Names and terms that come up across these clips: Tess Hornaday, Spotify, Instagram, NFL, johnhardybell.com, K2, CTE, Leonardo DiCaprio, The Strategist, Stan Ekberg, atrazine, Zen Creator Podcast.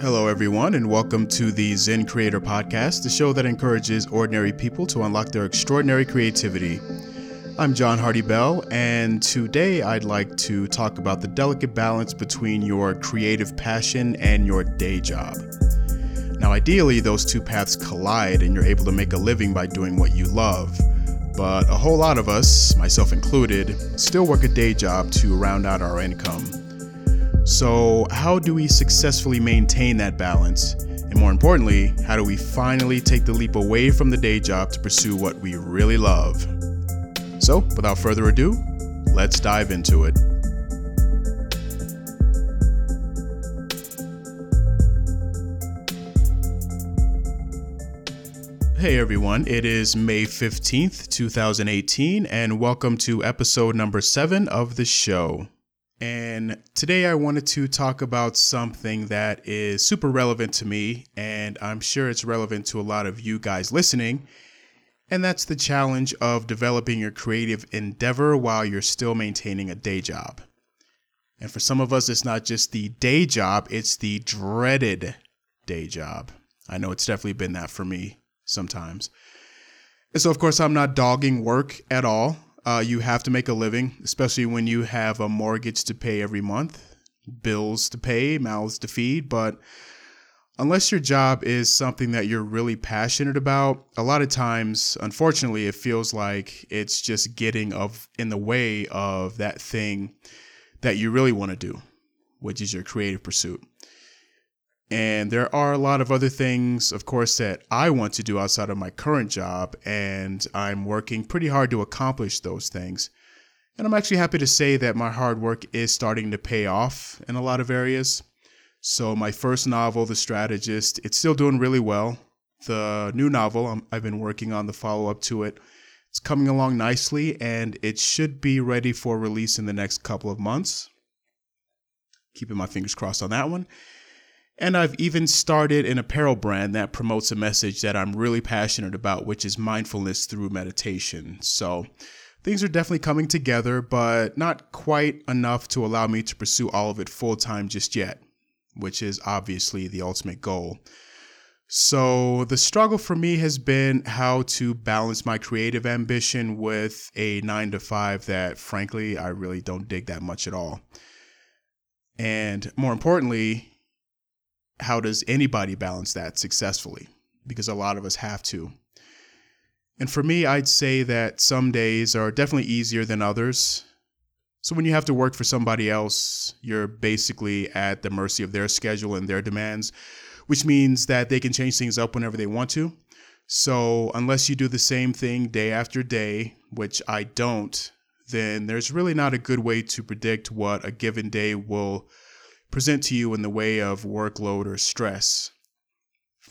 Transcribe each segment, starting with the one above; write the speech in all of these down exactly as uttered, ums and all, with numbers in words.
Hello, everyone, and welcome to the Zen Creator Podcast, the show that encourages ordinary people to unlock their extraordinary creativity. I'm John Hardy Bell, and today I'd like to talk about the delicate balance between your creative passion and your day job. Now, ideally, those two paths collide and you're able to make a living by doing what you love. But a whole lot of us, myself included, still work a day job to round out our income. So how do we successfully maintain that balance? And more importantly, how do we finally take the leap away from the day job to pursue what we really love? So without further ado, let's dive into it. Hey everyone, it is May fifteenth, twenty eighteen, and welcome to episode number seven of the show. And today I wanted to talk about something that is super relevant to me, and I'm sure it's relevant to a lot of you guys listening, and that's the challenge of developing your creative endeavor while you're still maintaining a day job. And for some of us, it's not just the day job, it's the dreaded day job. I know it's definitely been that for me sometimes. And so, of course, I'm not dogging work at all. Uh, you have to make a living, especially when you have a mortgage to pay every month, bills to pay, mouths to feed. But unless your job is something that you're really passionate about, a lot of times, unfortunately, it feels like it's just getting of in the way of that thing that you really want to do, which is your creative pursuit. And there are a lot of other things, of course, that I want to do outside of my current job, and I'm working pretty hard to accomplish those things. And I'm actually happy to say that my hard work is starting to pay off in a lot of areas. So my first novel, The Strategist, it's still doing really well. The new novel, I'm, I've been working on the follow-up to it. It's coming along nicely, and it should be ready for release in the next couple of months. Keeping my fingers crossed on that one. And I've even started an apparel brand that promotes a message that I'm really passionate about, which is mindfulness through meditation. So things are definitely coming together, but not quite enough to allow me to pursue all of it full time just yet, which is obviously the ultimate goal. So the struggle for me has been how to balance my creative ambition with a nine to five that, frankly, I really don't dig that much at all. And more importantly, how does anybody balance that successfully? Because a lot of us have to. And for me, I'd say that some days are definitely easier than others. So when you have to work for somebody else, you're basically at the mercy of their schedule and their demands, which means that they can change things up whenever they want to. So unless you do the same thing day after day, which I don't, then there's really not a good way to predict what a given day will present to you in the way of workload or stress.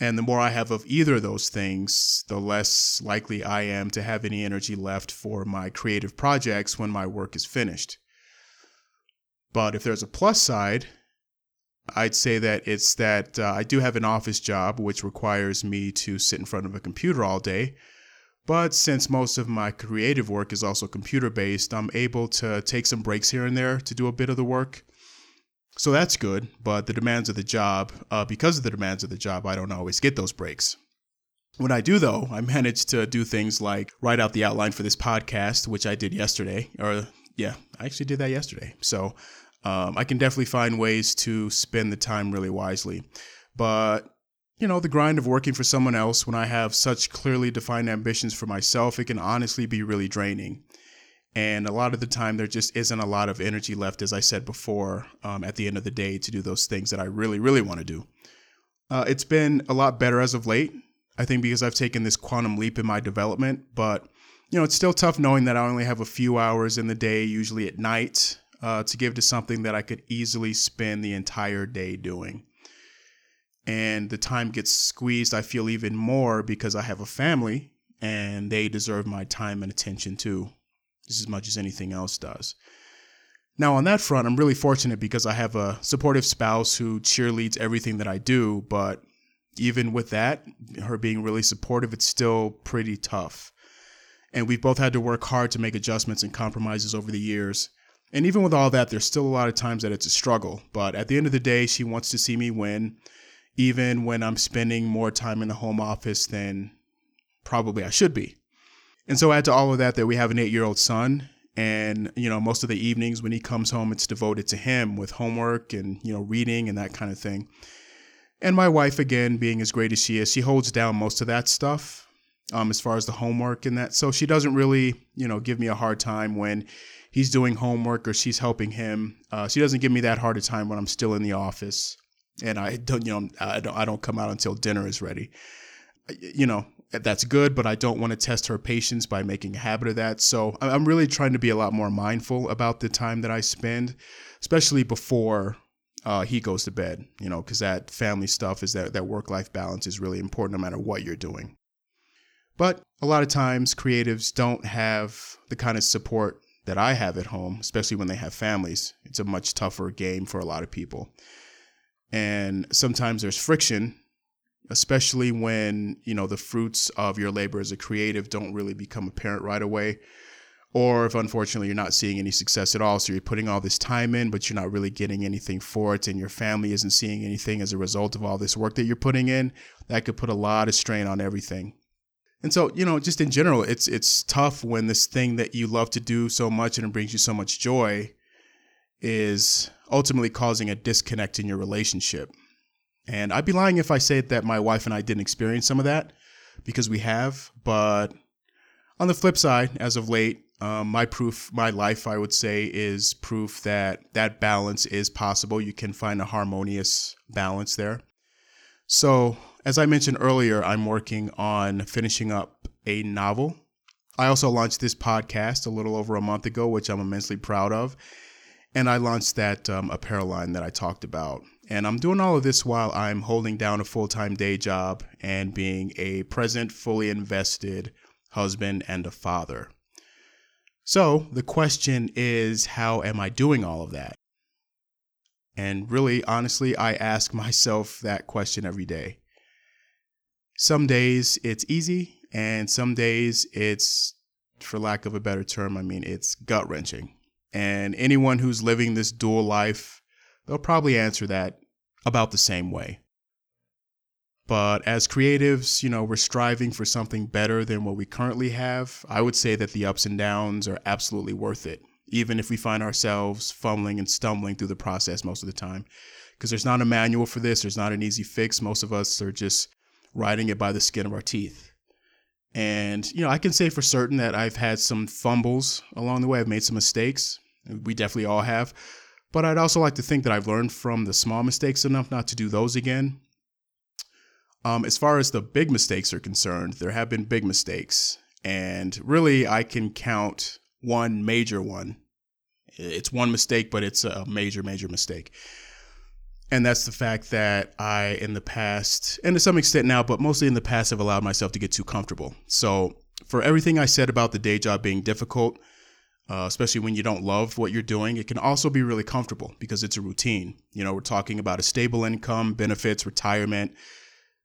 And the more I have of either of those things, the less likely I am to have any energy left for my creative projects when my work is finished. But if there's a plus side, I'd say that it's that uh, I do have an office job, which requires me to sit in front of a computer all day. But since most of my creative work is also computer-based, I'm able to take some breaks here and there to do a bit of the work. So that's good, but the demands of the job, uh, because of the demands of the job, I don't always get those breaks. When I do, though, I manage to do things like write out the outline for this podcast, which I did yesterday, or yeah, I actually did that yesterday. So um, I can definitely find ways to spend the time really wisely. But, you know, the grind of working for someone else when I have such clearly defined ambitions for myself, it can honestly be really draining. And a lot of the time, there just isn't a lot of energy left, as I said before, um, at the end of the day to do those things that I really, really want to do. Uh, it's been a lot better as of late, I think, because I've taken this quantum leap in my development. But, you know, it's still tough knowing that I only have a few hours in the day, usually at night, uh, to give to something that I could easily spend the entire day doing. And the time gets squeezed, I feel, even more because I have a family and they deserve my time and attention, too. Just as much as anything else does. Now, on that front, I'm really fortunate because I have a supportive spouse who cheerleads everything that I do, but even with that, her being really supportive, it's still pretty tough. And we've both had to work hard to make adjustments and compromises over the years. And even with all that, there's still a lot of times that it's a struggle, but at the end of the day, she wants to see me win, even when I'm spending more time in the home office than probably I should be. And so add to all of that that we have an eight-year-old son, and, you know, most of the evenings when he comes home, it's devoted to him with homework and, you know, reading and that kind of thing. And my wife, again, being as great as she is, she holds down most of that stuff um, as far as the homework and that. So she doesn't really, you know, give me a hard time when he's doing homework or she's helping him. Uh, she doesn't give me that hard a time when I'm still in the office and I don't, you know, I don't, I don't come out until dinner is ready. You know, that's good, but I don't want to test her patience by making a habit of that. So I'm really trying to be a lot more mindful about the time that I spend, especially before uh, he goes to bed, you know, because that family stuff is that, that work-life balance is really important no matter what you're doing. But a lot of times creatives don't have the kind of support that I have at home, especially when they have families. It's a much tougher game for a lot of people. And sometimes there's friction, especially when, you know, the fruits of your labor as a creative don't really become apparent right away. Or if, unfortunately, you're not seeing any success at all, so you're putting all this time in, but you're not really getting anything for it, and your family isn't seeing anything as a result of all this work that you're putting in, that could put a lot of strain on everything. And so, you know, just in general, it's it's tough when this thing that you love to do so much and it brings you so much joy is ultimately causing a disconnect in your relationship. And I'd be lying if I said that my wife and I didn't experience some of that, because we have. But on the flip side, as of late, um, my proof, my life, I would say, is proof that that balance is possible. You can find a harmonious balance there. So as I mentioned earlier, I'm working on finishing up a novel. I also launched this podcast a little over a month ago, which I'm immensely proud of. And I launched that um, apparel line that I talked about. And I'm doing all of this while I'm holding down a full-time day job and being a present, fully invested husband and a father. So the question is, how am I doing all of that? And really, honestly, I ask myself that question every day. Some days it's easy, and some days it's, for lack of a better term, I mean, it's gut-wrenching. And anyone who's living this dual life, they'll probably answer that about the same way. But as creatives, you know, we're striving for something better than what we currently have. I would say that the ups and downs are absolutely worth it, even if we find ourselves fumbling and stumbling through the process most of the time. Because there's not a manual for this. There's not an easy fix. Most of us are just riding it by the skin of our teeth. And, you know, I can say for certain that I've had some fumbles along the way. I've made some mistakes. We definitely all have. But I'd also like to think that I've learned from the small mistakes enough not to do those again. Um, as far as the big mistakes are concerned, there have been big mistakes. And really, I can count one major one. It's one mistake, but it's a major, major mistake. And that's the fact that I, in the past, and to some extent now, but mostly in the past, have allowed myself to get too comfortable. So for everything I said about the day job being difficult, Uh, especially when you don't love what you're doing, it can also be really comfortable because it's a routine. You know, we're talking about a stable income, benefits, retirement,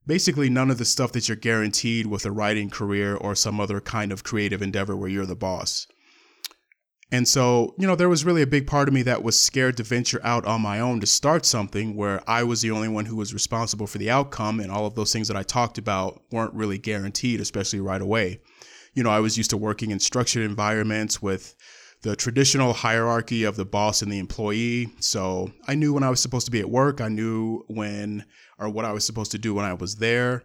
basically none of the stuff that you're guaranteed with a writing career or some other kind of creative endeavor where you're the boss. And so, you know, there was really a big part of me that was scared to venture out on my own to start something where I was the only one who was responsible for the outcome, and all of those things that I talked about weren't really guaranteed, especially right away. You know, I was used to working in structured environments with the traditional hierarchy of the boss and the employee. So I knew when I was supposed to be at work. I knew when or what I was supposed to do when I was there.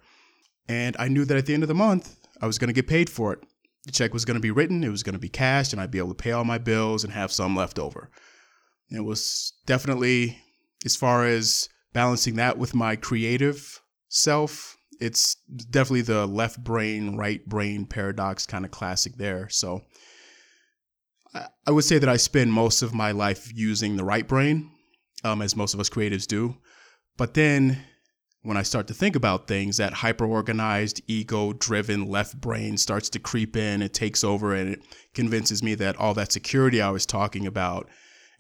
And I knew that at the end of the month, I was going to get paid for it. The check was going to be written. It was going to be cashed, and I'd be able to pay all my bills and have some left over. It was definitely, as far as balancing that with my creative self, it's definitely the left brain, right brain paradox kind of classic there. So I would say that I spend most of my life using the right brain, um, as most of us creatives do. But then when I start to think about things, that hyper-organized, ego-driven left brain starts to creep in, it takes over, and it convinces me that all that security I was talking about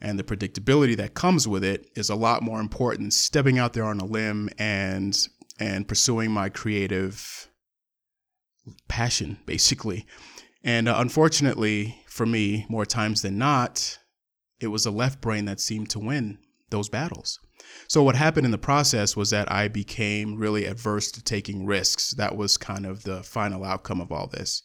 and the predictability that comes with it is a lot more important, stepping out there on a limb and and pursuing my creative passion, basically. And uh, unfortunately for me, more times than not, it was the left brain that seemed to win. those battles. So what happened in the process was that I became really averse to taking risks. That was kind of the final outcome of all this.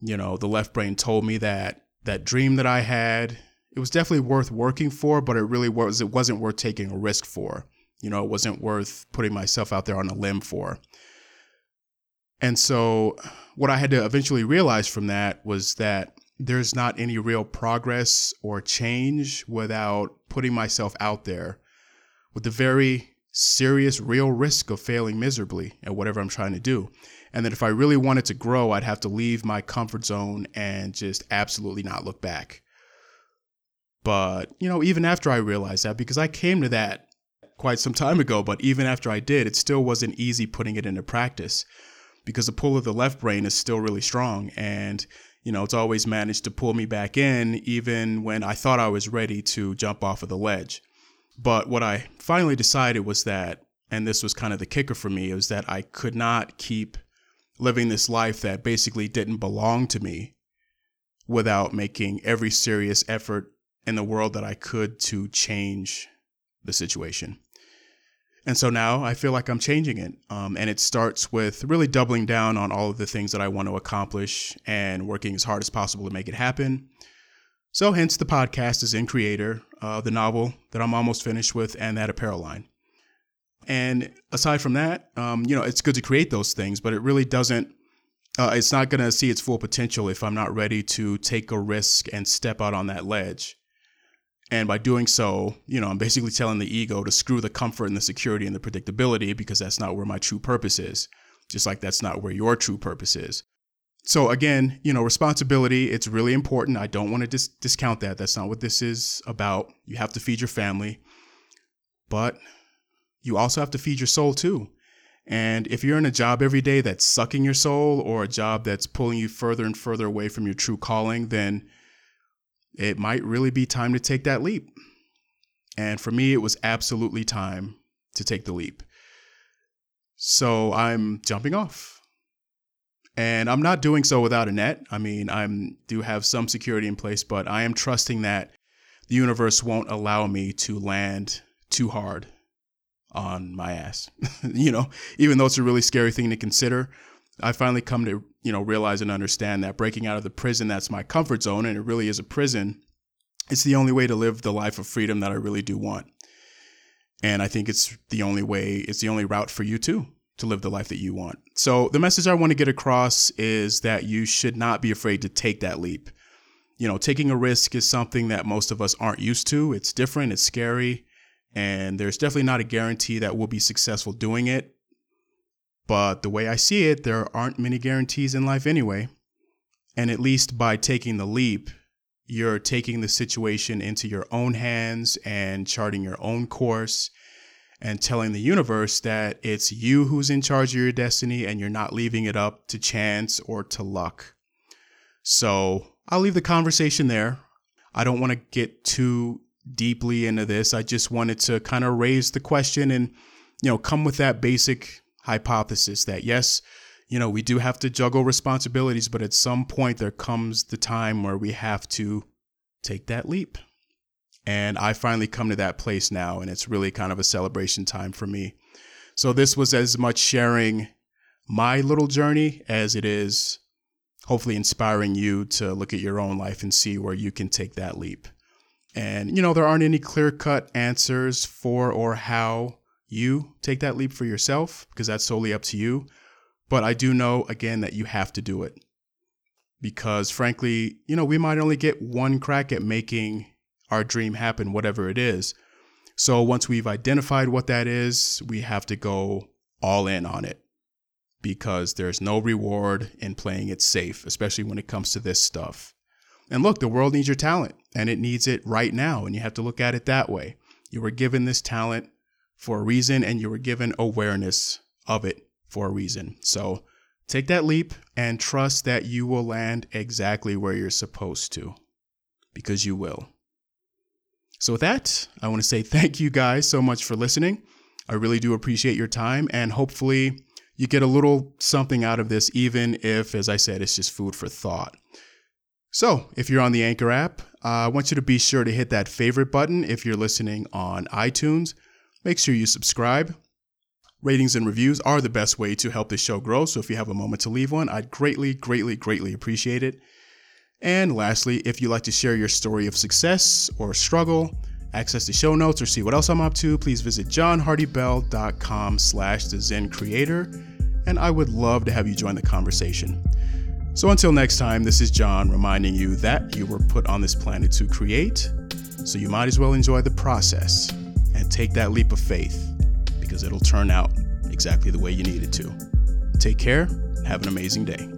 You know, the left brain told me that that dream that I had, it was definitely worth working for, but it really was, it wasn't worth taking a risk for. You know, it wasn't worth putting myself out there on a limb for. And so what I had to eventually realize from that was that there's not any real progress or change without putting myself out there with the very serious, real risk of failing miserably at whatever I'm trying to do. And that if I really wanted to grow, I'd have to leave my comfort zone and just absolutely not look back. But, you know, even after I realized that, because I came to that quite some time ago, but even after I did, it still wasn't easy putting it into practice because the pull of the left brain is still really strong. And, you know, it's always managed to pull me back in even when I thought I was ready to jump off of the ledge. But what I finally decided was that, and this was kind of the kicker for me, was that I could not keep living this life that basically didn't belong to me without making every serious effort in the world that I could to change the situation. And so now I feel like I'm changing it. Um, and it starts with really doubling down on all of the things that I want to accomplish and working as hard as possible to make it happen. So hence the podcast is Zen Creator, uh, the novel that I'm almost finished with, and that apparel line. And aside from that, um, you know, it's good to create those things, but it really doesn't, uh, it's not going to see its full potential if I'm not ready to take a risk and step out on that ledge. And by doing so, you know, I'm basically telling the ego to screw the comfort and the security and the predictability, because that's not where my true purpose is, just like that's not where your true purpose is. So again, you know, responsibility, it's really important. I don't want to dis- discount that. That's not what this is about. You have to feed your family, but you also have to feed your soul too. And if you're in a job every day that's sucking your soul, or a job that's pulling you further and further away from your true calling, then it might really be time to take that leap. And for me, it was absolutely time to take the leap. So I'm jumping off. And I'm not doing so without a net. I mean, I do have some security in place, but I am trusting that the universe won't allow me to land too hard on my ass. You know, even though it's a really scary thing to consider, I finally come to, you know, realize and understand that breaking out of the prison that's my comfort zone, and it really is a prison, it's the only way to live the life of freedom that I really do want. And I think it's the only way, it's the only route for you too, to live the life that you want. So the message I want to get across is that you should not be afraid to take that leap. You know, taking a risk is something that most of us aren't used to. It's different, it's scary, and there's definitely not a guarantee that we'll be successful doing it. But the way I see it, there aren't many guarantees in life anyway. And at least by taking the leap, you're taking the situation into your own hands and charting your own course and telling the universe that it's you who's in charge of your destiny and you're not leaving it up to chance or to luck. So I'll leave the conversation there. I don't want to get too deeply into this. I just wanted to kind of raise the question and, you know, come with that basic hypothesis that yes, you know, we do have to juggle responsibilities, but at some point there comes the time where we have to take that leap. And I finally come to that place now, and it's really kind of a celebration time for me. So this was as much sharing my little journey as it is hopefully inspiring you to look at your own life and see where you can take that leap. And, you know, there aren't any clear-cut answers for or how you take that leap for yourself, because that's solely up to you. But I do know, again, that you have to do it, because frankly, you know, we might only get one crack at making our dream happen, whatever it is. So once we've identified what that is, we have to go all in on it, because there's no reward in playing it safe, especially when it comes to this stuff. And look, the world needs your talent, and it needs it right now. And you have to look at it that way. You were given this talent for a reason, and you were given awareness of it for a reason. So take that leap and trust that you will land exactly where you're supposed to, because you will. So with that, I want to say thank you guys so much for listening. I really do appreciate your time, and hopefully you get a little something out of this, even if, as I said, it's just food for thought. So if you're on the Anchor app, uh, I want you to be sure to hit that favorite button. If you're listening on iTunes, make sure you subscribe. Ratings and reviews are the best way to help this show grow. So if you have a moment to leave one, I'd greatly, greatly, greatly appreciate it. And lastly, if you'd like to share your story of success or struggle, access the show notes, or see what else I'm up to, please visit johnhardybell.com slash the Zen Creator. And I would love to have you join the conversation. So until next time, this is John reminding you that you were put on this planet to create. So you might as well enjoy the process and take that leap of faith, because it'll turn out exactly the way you need it to. Take care. Have an amazing day.